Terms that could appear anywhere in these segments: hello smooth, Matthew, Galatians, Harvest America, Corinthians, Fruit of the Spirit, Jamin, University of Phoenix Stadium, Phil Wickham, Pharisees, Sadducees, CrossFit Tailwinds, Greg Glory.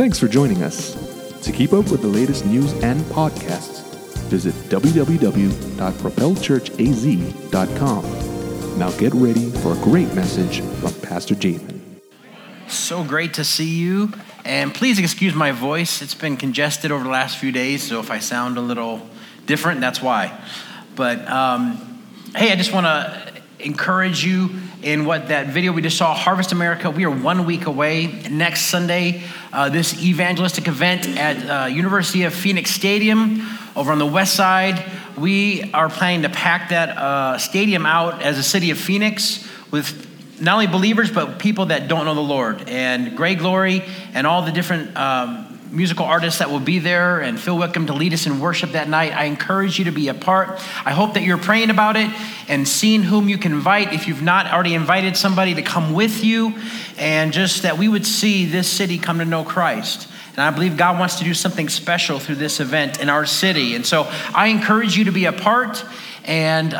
Thanks for joining us. To keep up with the latest news and podcasts, visit www.propelchurchaz.com. Now get ready for a great message from Pastor Jamin. So great to see you, and please excuse my voice. It's been congested over the last few days, so if I sound a little different, that's why. But hey, I just want to encourage you in what that video we just saw, Harvest America. We are 1 week away. Next Sunday, this evangelistic event at University of Phoenix Stadium over on the west side. We are planning to pack that stadium out as a city of Phoenix with not only believers, but people that don't know the Lord. And Greg Glory and all the different musical artists that will be there, and Phil Wickham to lead us in worship that night. I encourage you to be a part. I hope that you're praying about it and seeing whom you can invite. If you've not already invited somebody to come with you, and just that we would see this city come to know Christ. And I believe God wants to do something special through this event in our city. And so I encourage you to be a part. And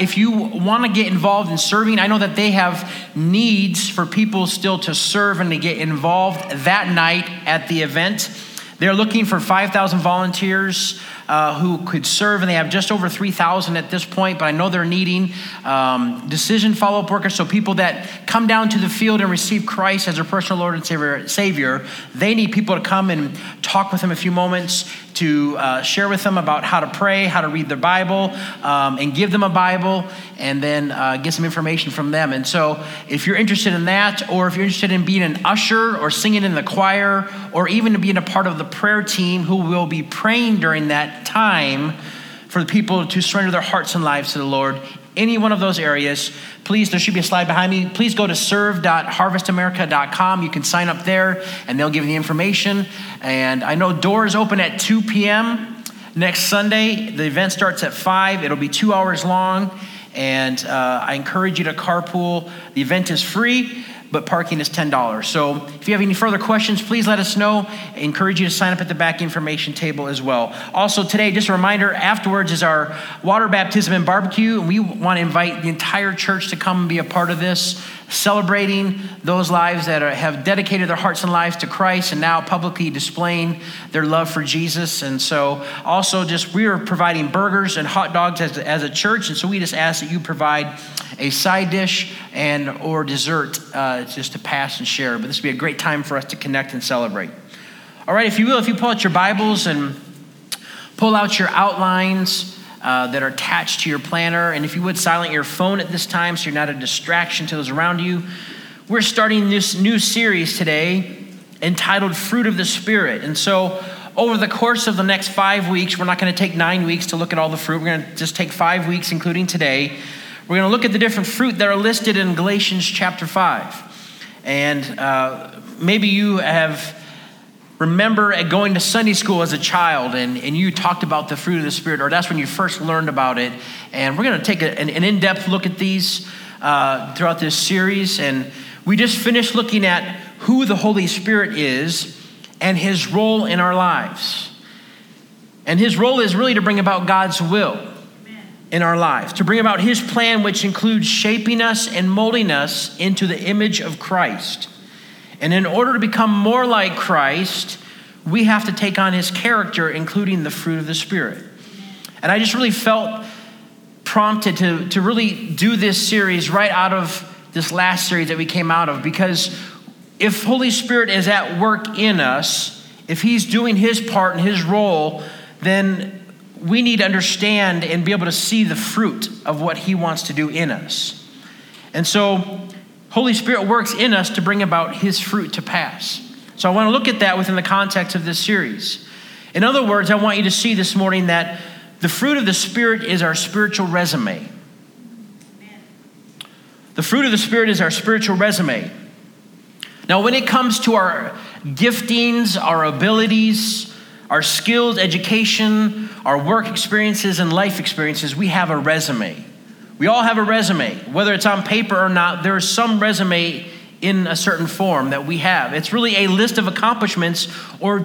if you want to get involved in serving, I know that they have needs for people still to serve and to get involved that night at the event. They're looking for 5,000 volunteers who could serve, and they have just over 3,000 at this point, but I know they're needing decision follow-up workers, so people that come down to the field and receive Christ as their personal Lord and Savior. They need people to come and talk with them a few moments, to share with them about how to pray, how to read their Bible, and give them a Bible, and then get some information from them. And so if you're interested in that, or if you're interested in being an usher or singing in the choir, or even being a part of the prayer team who will be praying during that time for the people to surrender their hearts and lives to the Lord, any one of those areas, please, there should be a slide behind me. Please go to serve.harvestamerica.com. You can sign up there, and they'll give you the information. And I know doors open at 2 p.m. next Sunday. The event starts at 5. It'll be 2 hours long, and I encourage you to carpool. The event is free, but parking is $10. So if you have any further questions, please let us know. I encourage you to sign up at the back information table as well. Also today, just a reminder, afterwards is our water baptism and barbecue. We want to invite the entire church to come and be a part of this, celebrating those lives that have dedicated their hearts and lives to Christ and now publicly displaying their love for Jesus. And so also just, we are providing burgers and hot dogs as a church. And so we just ask that you provide a side dish and or dessert just to pass and share. But this would be a great time for us to connect and celebrate. All right, if you will, if you pull out your Bibles and pull out your outlines that are attached to your planner, and if you would silent your phone at this time so you're not a distraction to those around you. We're starting this new series today entitled Fruit of the Spirit. And so over the course of the next 5 weeks, we're not going to take 9 weeks to look at all the fruit. We're going to just take 5 weeks, including today. We're going to look at the different fruit that are listed in Galatians chapter 5. And maybe you have remember at going to Sunday school as a child and you talked about the fruit of the Spirit, or that's when you first learned about it. And we're going to take an in-depth look at these throughout this series. And we just finished looking at who the Holy Spirit is and his role in our lives. And his role is really to bring about God's will in our lives, to bring about his plan, which includes shaping us and molding us into the image of Christ. And in order to become more like Christ, we have to take on his character, including the fruit of the Spirit. And I just really felt prompted to really do this series right out of this last series that we came out of, because if Holy Spirit is at work in us, if he's doing his part and his role, then we need to understand and be able to see the fruit of what he wants to do in us. And so Holy Spirit works in us to bring about his fruit to pass. So I want to look at that within the context of this series. In other words, I want you to see this morning that the fruit of the Spirit is our spiritual resume. The fruit of the Spirit is our spiritual resume. Now, when it comes to our giftings, our abilities, our skills, education, our work experiences, and life experiences, we have a resume. We all have a resume. Whether it's on paper or not, there is some resume in a certain form that we have. It's really a list of accomplishments or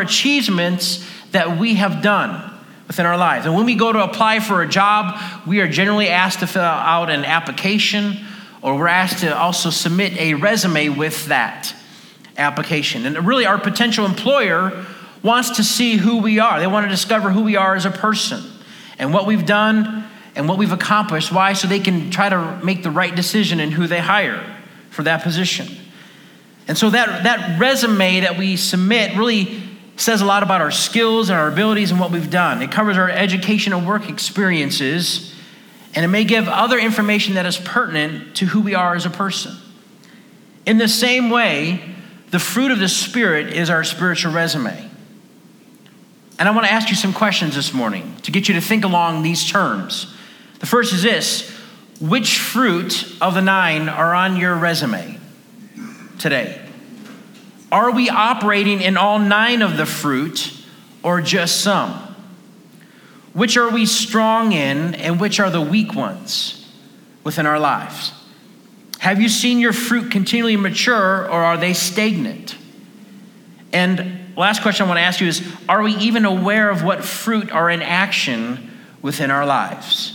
achievements that we have done within our lives. And when we go to apply for a job, we are generally asked to fill out an application, or we're asked to also submit a resume with that. application. And really, our potential employer wants to see who we are. They want to discover who we are as a person and what we've done and what we've accomplished. Why? So they can try to make the right decision in who they hire for that position. And so that resume that we submit really says a lot about our skills and our abilities and what we've done. It covers our educational work experiences, and it may give other information that is pertinent to who we are as a person. In the same way, the fruit of the Spirit is our spiritual resume. And I want to ask you some questions this morning to get you to think along these terms. The first is this: which fruit of the 9 are on your resume today? Are we operating in all 9 of the fruit or just some? Which are we strong in and which are the weak ones within our lives? Have you seen your fruit continually mature, or are they stagnant? And last question I want to ask you is, are we even aware of what fruit are in action within our lives?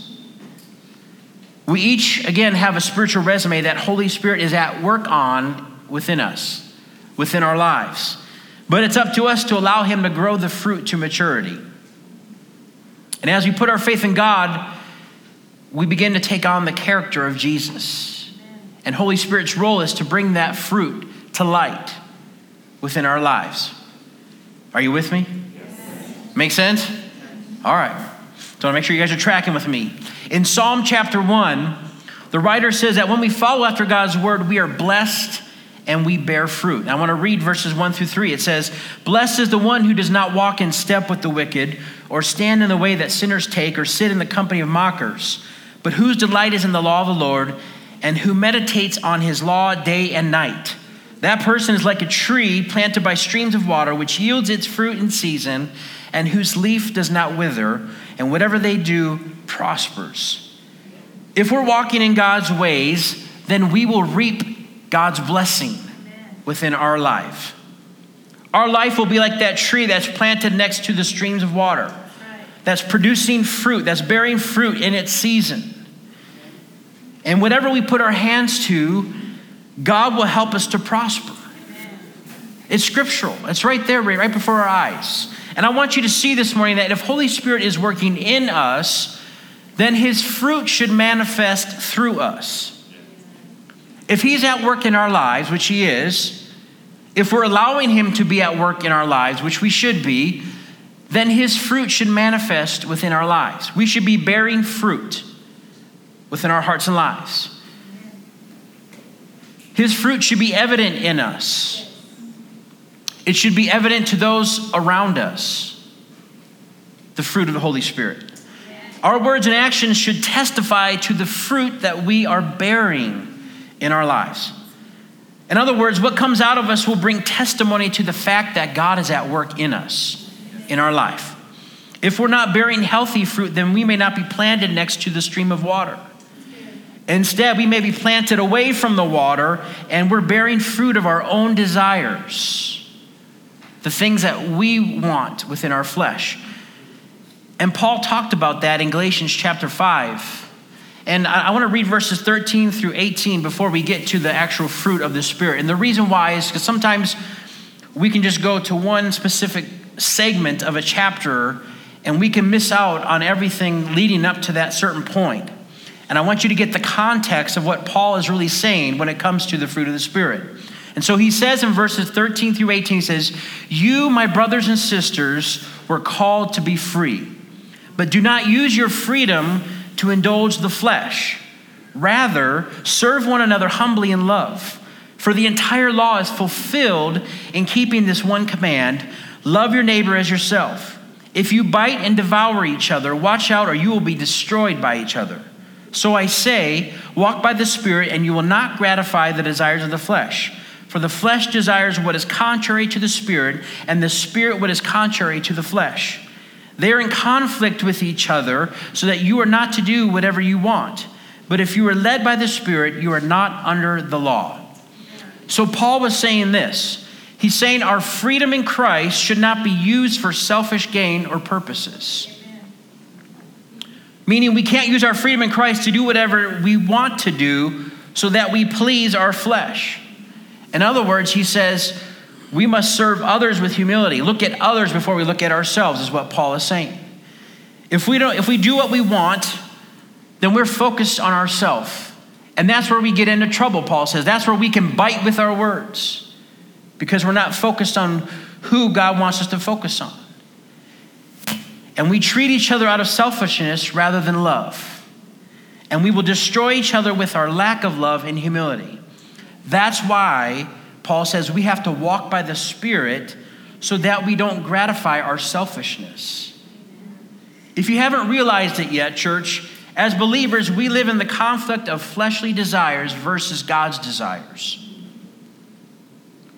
We each, again, have a spiritual resume that Holy Spirit is at work on within us, within our lives. But it's up to us to allow Him to grow the fruit to maturity. And as we put our faith in God, we begin to take on the character of Jesus. And Holy Spirit's role is to bring that fruit to light within our lives. Are you with me? Yes. Make sense? Yes. All right. So I want to make sure you guys are tracking with me. In Psalm chapter 1, the writer says that when we follow after God's word, we are blessed and we bear fruit. And I want to read verses 1-3. It says, "Blessed is the one who does not walk in step with the wicked, or stand in the way that sinners take, or sit in the company of mockers, but whose delight is in the law of the Lord, and who meditates on his law day and night. That person is like a tree planted by streams of water, which yields its fruit in season, and whose leaf does not wither, and whatever they do prospers." If we're walking in God's ways, then we will reap God's blessing within our life. Our life will be like that tree that's planted next to the streams of water, that's producing fruit, that's bearing fruit in its season. And whatever we put our hands to, God will help us to prosper. It's scriptural. It's right there, right before our eyes. And I want you to see this morning that if Holy Spirit is working in us, then His fruit should manifest through us. If He's at work in our lives, which He is, if we're allowing Him to be at work in our lives, which we should be, then His fruit should manifest within our lives. We should be bearing fruit within our hearts and lives. His fruit should be evident in us. It should be evident to those around us, the fruit of the Holy Spirit. Our words and actions should testify to the fruit that we are bearing in our lives. In other words, what comes out of us will bring testimony to the fact that God is at work in us, in our life. If we're not bearing healthy fruit, then we may not be planted next to the stream of water. Instead, we may be planted away from the water, and we're bearing fruit of our own desires, the things that we want within our flesh. And Paul talked about that in Galatians chapter 5. And I want to read verses 13-18 before we get to the actual fruit of the Spirit. And the reason why is because sometimes we can just go to one specific segment of a chapter, and we can miss out on everything leading up to that certain point. And I want you to get the context of what Paul is really saying when it comes to the fruit of the Spirit. And so he says in verses 13-18, he says, "You, my brothers and sisters, were called to be free, but do not use your freedom to indulge the flesh. Rather, serve one another humbly in love. For the entire law is fulfilled in keeping this one command: love your neighbor as yourself. If you bite and devour each other, watch out, or you will be destroyed by each other. So I say, walk by the Spirit, and you will not gratify the desires of the flesh. For the flesh desires what is contrary to the Spirit, and the Spirit what is contrary to the flesh. They are in conflict with each other, so that you are not to do whatever you want. But if you are led by the Spirit, you are not under the law." So Paul was saying this. He's saying our freedom in Christ should not be used for selfish gain or purposes. Amen. Meaning we can't use our freedom in Christ to do whatever we want to do so that we please our flesh. In other words, he says, We must serve others with humility. Look at others before we look at ourselves is what Paul is saying. If we do what we want, then we're focused on ourselves. And that's where we get into trouble, Paul says. That's where we can bite with our words because we're not focused on who God wants us to focus on. And we treat each other out of selfishness rather than love. And we will destroy each other with our lack of love and humility. That's why Paul says we have to walk by the Spirit so that we don't gratify our selfishness. If you haven't realized it yet, church, as believers, we live in the conflict of fleshly desires versus God's desires.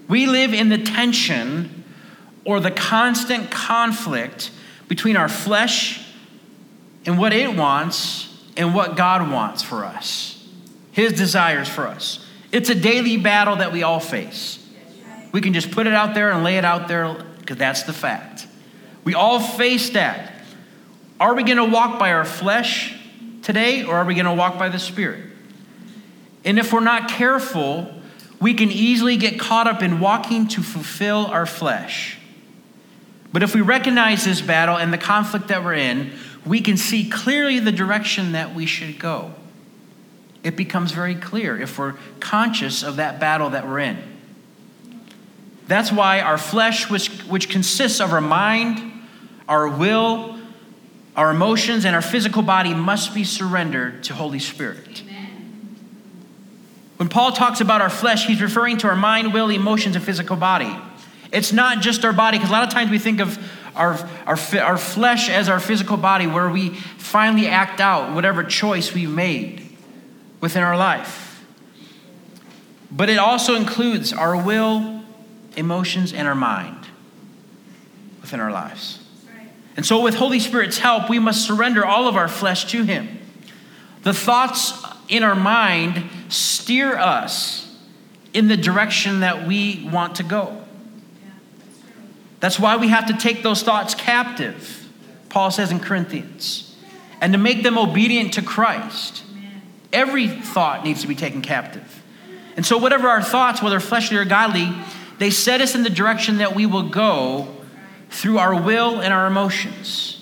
We live in the tension or the constant conflict between our flesh and what it wants and what God wants for us, his desires for us. It's a daily battle that we all face. We can just put it out there and lay it out there because that's the fact. We all face that. Are we going to walk by our flesh today, or are we going to walk by the Spirit? And if we're not careful, we can easily get caught up in walking to fulfill our flesh. But if we recognize this battle and the conflict that we're in, we can see clearly the direction that we should go. It becomes very clear if we're conscious of that battle that we're in. That's why our flesh, which consists of our mind, our will, our emotions, and our physical body must be surrendered to Holy Spirit. Amen. When Paul talks about our flesh, he's referring to our mind, will, emotions, and physical body. It's not just our body, because a lot of times we think of our flesh as our physical body where we finally act out whatever choice we've made within our life. But it also includes our will, emotions, and our mind within our lives. And so with Holy Spirit's help, we must surrender all of our flesh to him. The thoughts in our mind steer us in the direction that we want to go. That's why we have to take those thoughts captive, Paul says in Corinthians, and to make them obedient to Christ. Every thought needs to be taken captive. And so whatever our thoughts, whether fleshly or godly, they set us in the direction that we will go through our will and our emotions.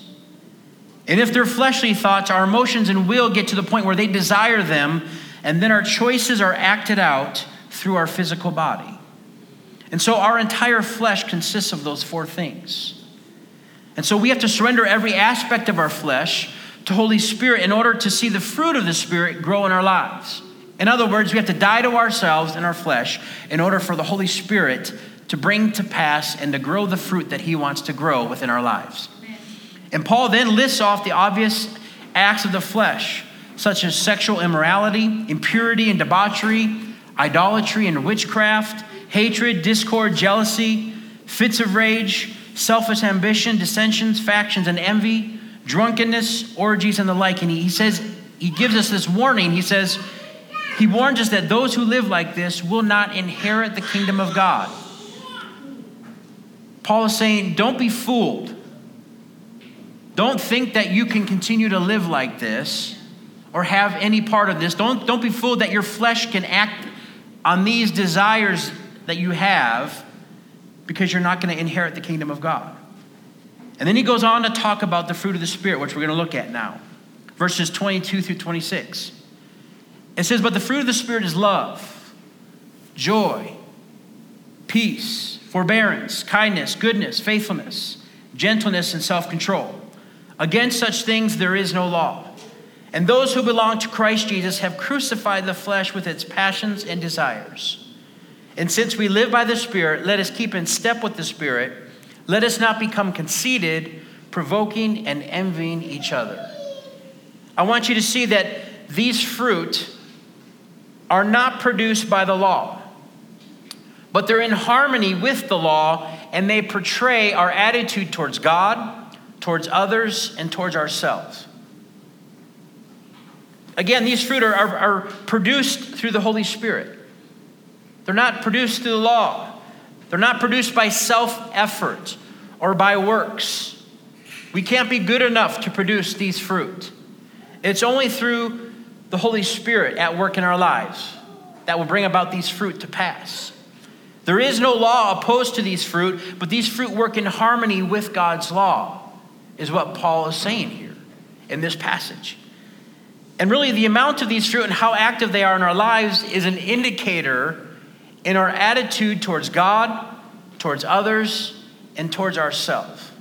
And if they're fleshly thoughts, our emotions and will get to the point where they desire them, and then our choices are acted out through our physical body. And so our entire flesh consists of those four things. And so we have to surrender every aspect of our flesh to Holy Spirit in order to see the fruit of the Spirit grow in our lives. In other words, we have to die to ourselves and our flesh in order for the Holy Spirit to bring to pass and to grow the fruit that he wants to grow within our lives. And Paul then lists off the obvious acts of the flesh, such as sexual immorality, impurity and debauchery, idolatry and witchcraft, hatred, discord, jealousy, fits of rage, selfish ambition, dissensions, factions, and envy, drunkenness, orgies, and the like. And he says, he gives us this warning. He says, he warns us that those who live like this will not inherit the kingdom of God. Paul is saying, don't be fooled. Don't think that you can continue to live like this or have any part of this. Don't be fooled that your flesh can act on these desires that you have because you're not going to inherit the kingdom of God. And then he goes on to talk about the fruit of the Spirit, which we're going to look at now. Verses 22 through 26. It says, but the fruit of the Spirit is love, joy, peace, forbearance, kindness, goodness, faithfulness, gentleness, and self-control. Against such things there is no law. And those who belong to Christ Jesus have crucified the flesh with its passions and desires. And since we live by the Spirit, let us keep in step with the Spirit. Let us not become conceited, provoking, and envying each other. I want you to see that these fruit are not produced by the law, but they're in harmony with the law, and they portray our attitude towards God, towards others, and towards ourselves. Again, these fruit are produced through the Holy Spirit. They're not produced through the law. They're not produced by self-effort or by works. We can't be good enough to produce these fruit. It's only through the Holy Spirit at work in our lives that will bring about these fruit to pass. There is no law opposed to these fruit, but these fruit work in harmony with God's law, is what Paul is saying here in this passage. And really, the amount of these fruit and how active they are in our lives is an indicator in our attitude towards God, towards others, and towards ourselves.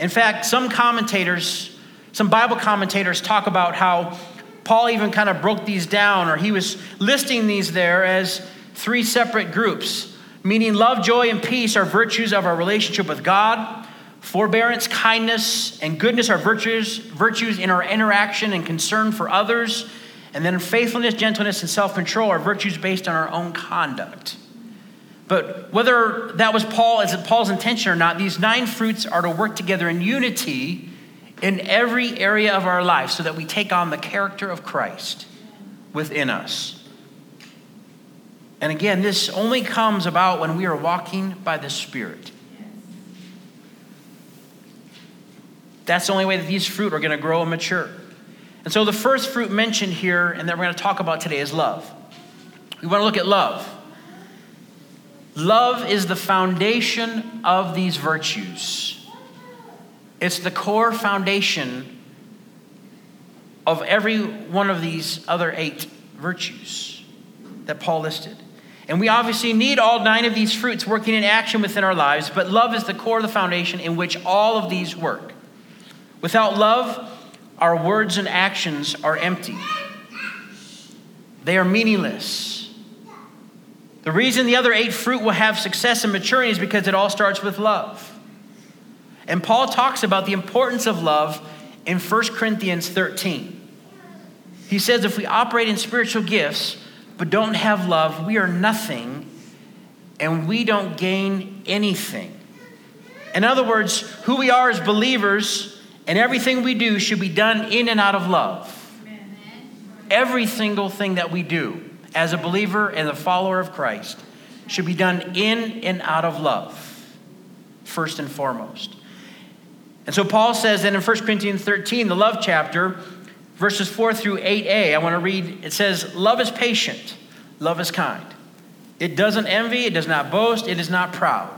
In fact, some Bible commentators talk about how Paul even kind of broke these down, or he was listing these there as three separate groups, meaning love, joy, and peace are virtues of our relationship with God. Forbearance, kindness, and goodness are virtues in our interaction and concern for others. And then faithfulness, gentleness, and self-control are virtues based on our own conduct. But whether that was Paul's intention or not, these 9 fruits are to work together in unity in every area of our life so that we take on the character of Christ within us. And again, this only comes about when we are walking by the Spirit. That's the only way that these fruit are going to grow and mature. And so the first fruit mentioned here and that we're going to talk about today is love. We want to look at love. Love is the foundation of these virtues. It's the core foundation of every one of these other 8 virtues that Paul listed. And we obviously need all 9 of these fruits working in action within our lives, but love is the core of the foundation in which all of these work. Without love, our words and actions are empty. They are meaningless. The reason the other 8 fruit will have success and maturity is because it all starts with love. And Paul talks about the importance of love in 1 Corinthians 13. He says, if we operate in spiritual gifts but don't have love, we are nothing and we don't gain anything. In other words, who we are as believers and everything we do should be done in and out of love. Every single thing that we do as a believer and a follower of Christ should be done in and out of love, first and foremost. And so Paul says that in 1 Corinthians 13, the love chapter, verses 4 through 8a, I want to read, it says, love is patient, love is kind. It doesn't envy, it does not boast, it is not proud.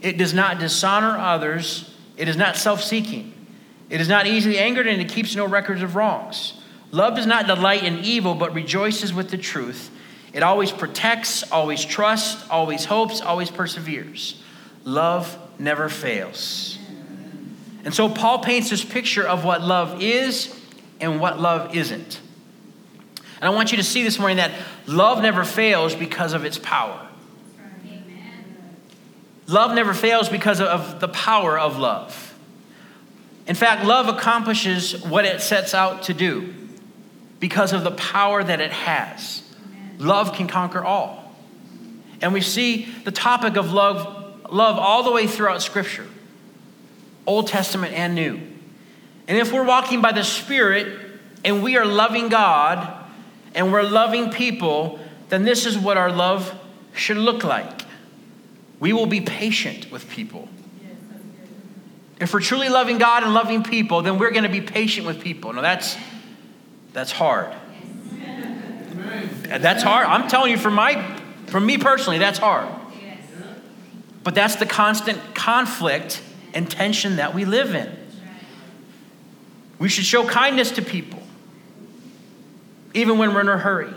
It does not dishonor others, it is not self-seeking. It is not easily angered, and it keeps no records of wrongs. Love does not delight in evil, but rejoices with the truth. It always protects, always trusts, always hopes, always perseveres. Love never fails. And so Paul paints this picture of what love is and what love isn't. And I want you to see this morning that love never fails because of its power. Amen. Love never fails because of the power of love. In fact, love accomplishes what it sets out to do. Because of the power that it has. Love can conquer all. And we see the topic of love all the way throughout Scripture, Old Testament and New. And if we're walking by the Spirit and we are loving God and we're loving people, then this is what our love should look like. We will be patient with people. If we're truly loving God and loving people, then we're going to be patient with people. Now that's hard. That's hard. I'm telling you, from me personally, that's hard. But that's the constant conflict and tension that we live in. We should show kindness to people, even when we're in a hurry.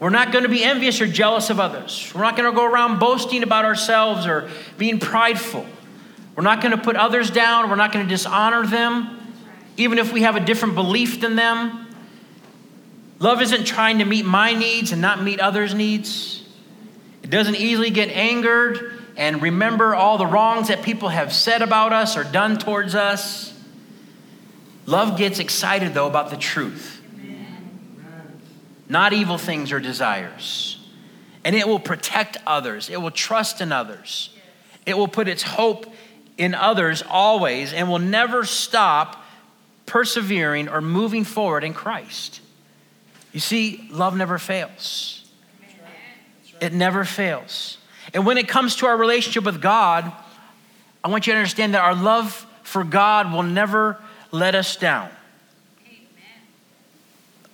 We're not going to be envious or jealous of others. We're not going to go around boasting about ourselves or being prideful. We're not going to put others down. We're not going to dishonor them, even if we have a different belief than them. Love isn't trying to meet my needs and not meet others' needs. It doesn't easily get angered and remember all the wrongs that people have said about us or done towards us. Love gets excited, though, about the truth. Amen. Not evil things or desires. And it will protect others. It will trust in others. It will put its hope in others always and will never stop persevering or moving forward in Christ. You see, love never fails. It never fails. And when it comes to our relationship with God, I want you to understand that our love for God will never let us down. Amen.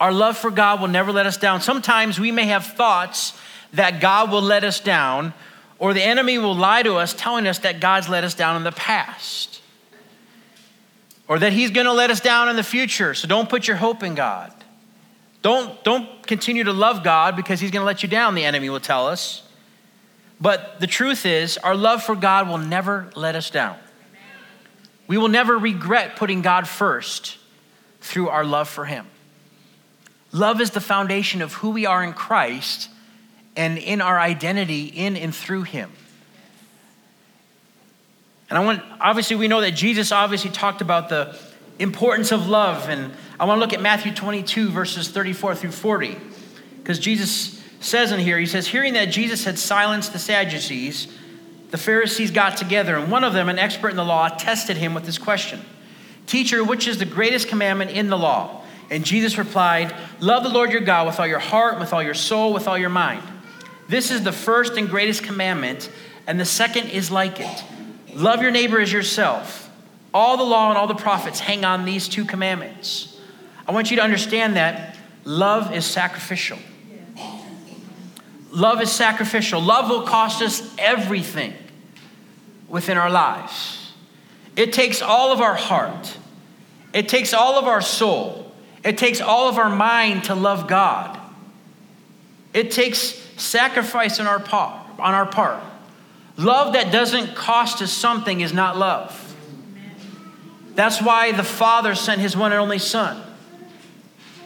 Our love for God will never let us down. Sometimes we may have thoughts that God will let us down, or the enemy will lie to us telling us that God's let us down in the past, or that he's gonna let us down in the future. So don't put your hope in God. Don't continue to love God because he's gonna let you down, the enemy will tell us. But the truth is, our love for God will never let us down. We will never regret putting God first through our love for him. Love is the foundation of who we are in Christ and in our identity in and through him. And obviously we know that Jesus obviously talked about the importance of love, and I wanna look at Matthew 22, verses 34 through 40, because Jesus says in here, he says, hearing that Jesus had silenced the Sadducees, the Pharisees got together, and one of them, an expert in the law, tested him with this question. Teacher, which is the greatest commandment in the law? And Jesus replied, love the Lord your God with all your heart, with all your soul, with all your mind. This is the first and greatest commandment, and the second is like it. Love your neighbor as yourself. All the law and all the prophets hang on these two commandments. I want you to understand that love is sacrificial. Love is sacrificial. Love will cost us everything within our lives. It takes all of our heart. It takes all of our soul. It takes all of our mind to love God. It takes sacrifice on our part. Love that doesn't cost us something is not love. That's why the Father sent his one and only Son.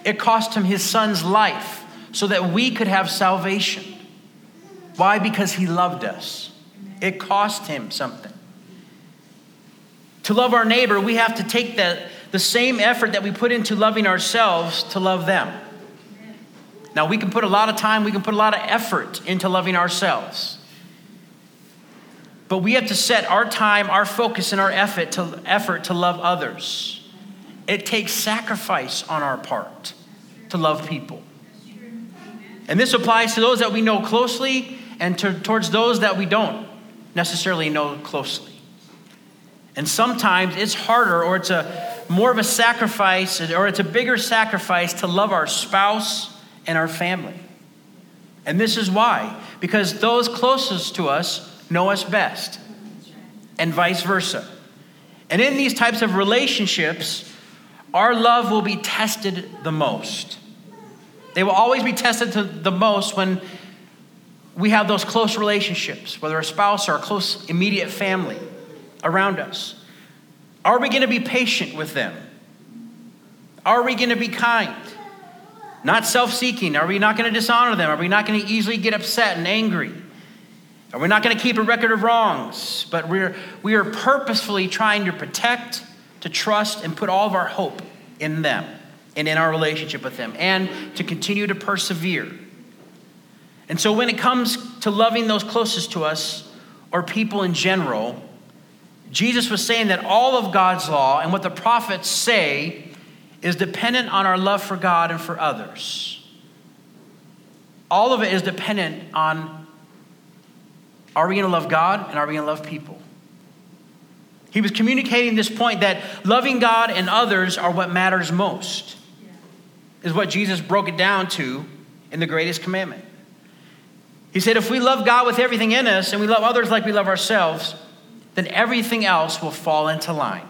It cost him his Son's life so that we could have salvation. Why? Because he loved us. It cost him something. To love our neighbor, we have to take the same effort that we put into loving ourselves to love them. Now, we can put a lot of time, we can put a lot of effort into loving ourselves. But we have to set our time, our focus, and our effort to love others. It takes sacrifice on our part to love people. And this applies to those that we know closely and towards those that we don't necessarily know closely. And sometimes it's harder, or it's more of a sacrifice, or it's a bigger sacrifice to love our spouse and our family. And this is why, because those closest to us know us best, and vice versa. And in these types of relationships, our love will be tested the most. They will always be tested the most when we have those close relationships, whether a spouse or a close immediate family around us. Are we gonna be patient with them? Are we gonna be kind? Not self-seeking. Are we not gonna dishonor them? Are we not gonna easily get upset and angry? And we're not gonna keep a record of wrongs, but we are purposefully trying to protect, to trust, and put all of our hope in them and in our relationship with them, and to continue to persevere. And so when it comes to loving those closest to us, or people in general, Jesus was saying that all of God's law and what the prophets say is dependent on our love for God and for others. All of it is dependent on, are we gonna love God, and are we gonna love people? He was communicating this point that loving God and others are what matters most, is what Jesus broke it down to in the greatest commandment. He said, if we love God with everything in us and we love others like we love ourselves, then everything else will fall into line.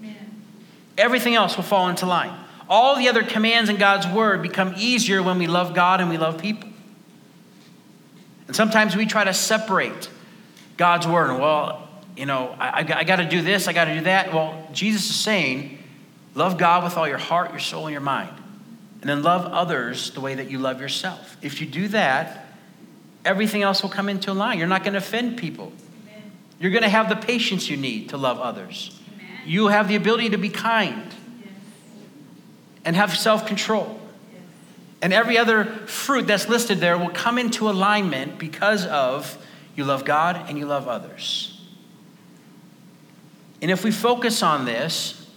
Amen. Everything else will fall into line. All the other commands in God's word become easier when we love God and we love people. And sometimes we try to separate God's word. Well, I got to do this, I got to do that. Well, Jesus is saying, love God with all your heart, your soul, and your mind. And then love others the way that you love yourself. If you do that, everything else will come into line. You're not going to offend people. Amen. You're going to have the patience you need to love others. Amen. You have the ability to be kind, yes, and have self-control. And every other fruit that's listed there will come into alignment because of you love God and you love others. And if we focus on this,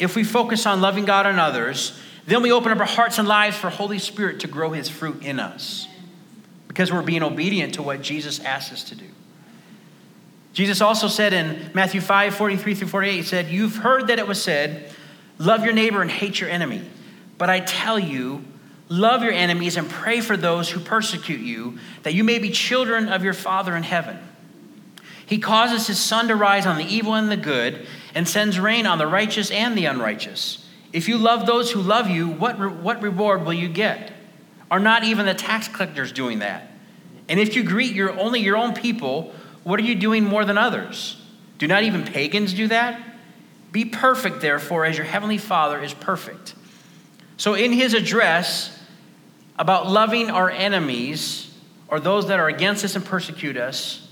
if we focus on loving God and others, then we open up our hearts and lives for Holy Spirit to grow his fruit in us, because we're being obedient to what Jesus asks us to do. Jesus also said in Matthew 5, 43 through 48, he said, you've heard that it was said, love your neighbor and hate your enemy. But I tell you, Love your enemies and pray for those who persecute you, that you may be children of your Father in heaven. He causes his sun to rise on the evil and the good, and sends rain on the righteous and the unrighteous. If you love those who love you, what reward will you get? Are not even the tax collectors doing that? And if you greet only your own people, what are you doing more than others? Do not even pagans do that? Be perfect, therefore, as your heavenly Father is perfect. So in his address about loving our enemies, or those that are against us and persecute us,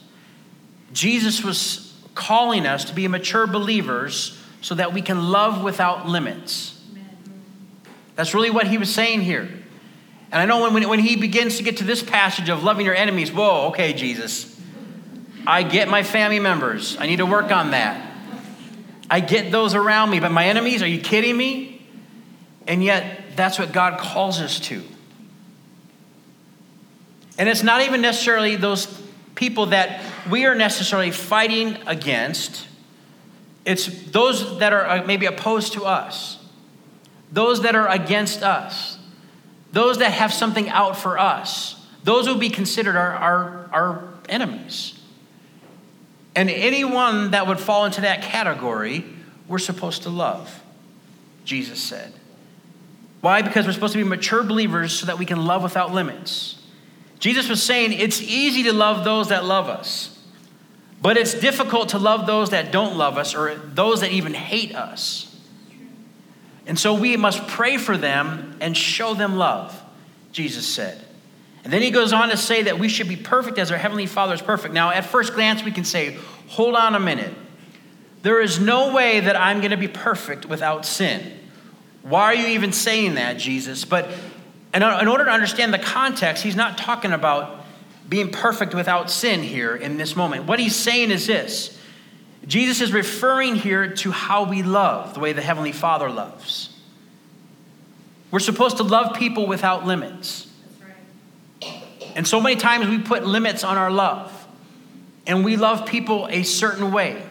Jesus was calling us to be mature believers so that we can love without limits. Amen. That's really what he was saying here. And I know when he begins to get to this passage of loving your enemies, whoa, okay, Jesus, I get my family members. I need to work on that. I get those around me, but my enemies, are you kidding me? And yet, that's what God calls us to. And it's not even necessarily those people that we are necessarily fighting against. It's those that are maybe opposed to us, those that are against us, those that have something out for us. Those will be considered our enemies. And anyone that would fall into that category, we're supposed to love, Jesus said. Why? Because we're supposed to be mature believers so that we can love without limits. Jesus was saying it's easy to love those that love us, but it's difficult to love those that don't love us or those that even hate us. And so we must pray for them and show them love, Jesus said. And then he goes on to say that we should be perfect as our Heavenly Father is perfect. Now, at first glance, we can say, hold on a minute. There is no way that I'm going to be perfect without sin. Why are you even saying that, Jesus? But in order to understand the context, he's not talking about being perfect without sin here in this moment. What he's saying is this. Jesus is referring here to how we love, the way the Heavenly Father loves. We're supposed to love people without limits. And so many times we put limits on our love, and we love people a certain way,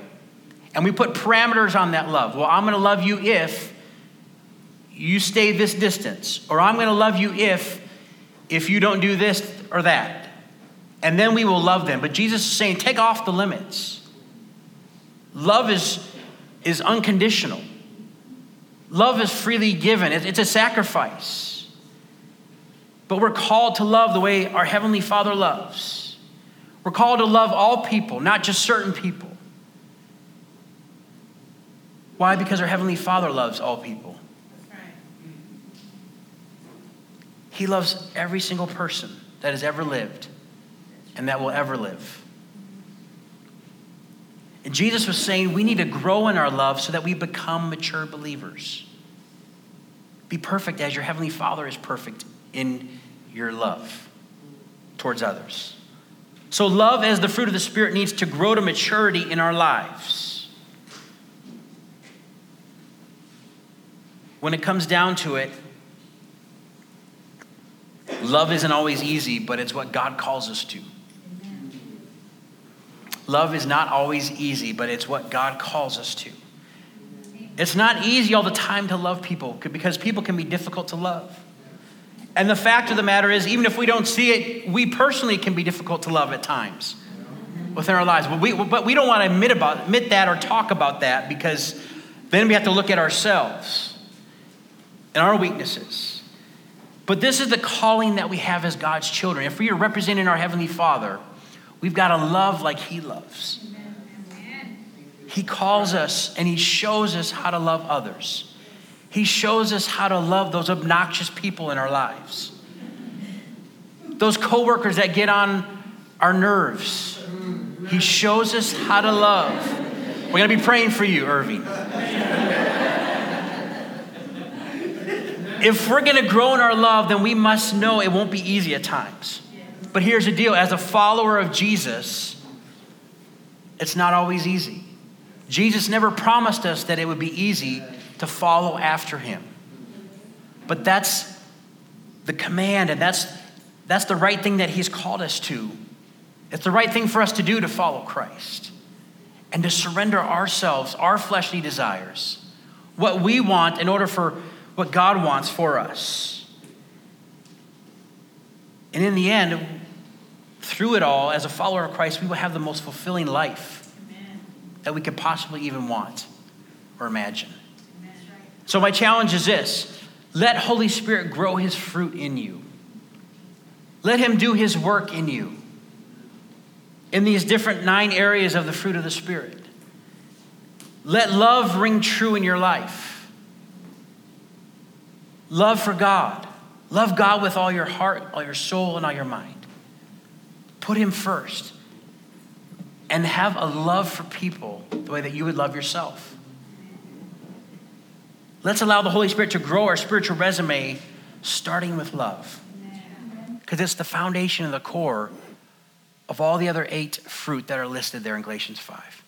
and we put parameters on that love. Well, I'm going to love you if you stay this distance, or I'm going to love you if you don't do this or that, and then we will love them. But Jesus is saying, take off the limits. Love is unconditional. Love is freely given. It's a sacrifice. But we're called to love the way our Heavenly Father loves. We're called to love all people, not just certain people. Why? Because our Heavenly Father loves all people. That's right. He loves every single person that has ever lived and that will ever live. And Jesus was saying we need to grow in our love so that we become mature believers. Be perfect as your Heavenly Father is perfect in your love towards others. So love as the fruit of the Spirit needs to grow to maturity in our lives. When it comes down to it, love isn't always easy, but it's what God calls us to. Amen. Love is not always easy, but it's what God calls us to. It's not easy all the time to love people because people can be difficult to love. And the fact of the matter is, even if we don't see it, we personally can be difficult to love at times within our lives. But we don't want to admit that or talk about that, because then we have to look at ourselves and our weaknesses. But this is the calling that we have as God's children. If we are representing our Heavenly Father, we've got to love like He loves. Amen. He calls us and He shows us how to love others. He shows us how to love those obnoxious people in our lives. Those coworkers that get on our nerves. He shows us how to love. We're going to be praying for you, Irving. If we're going to grow in our love, then we must know it won't be easy at times. But here's the deal. As a follower of Jesus, it's not always easy. Jesus never promised us that it would be easy to follow after Him. But that's the command, and that's the right thing that He's called us to. It's the right thing for us to do, to follow Christ and to surrender ourselves, our fleshly desires, what we want in order for what God wants for us. And in the end, through it all, as a follower of Christ, we will have the most fulfilling life that we could possibly even want or imagine. Amen. So my challenge is this. Let Holy Spirit grow his fruit in you. Let him do his work in you. In these different 9 areas of the fruit of the Spirit. Let love ring true in your life. Love for God. Love God with all your heart, all your soul, and all your mind. Put him first. And have a love for people the way that you would love yourself. Let's allow the Holy Spirit to grow our spiritual resume, starting with love. Because it's the foundation and the core of all the other 8 fruit that are listed there in Galatians 5.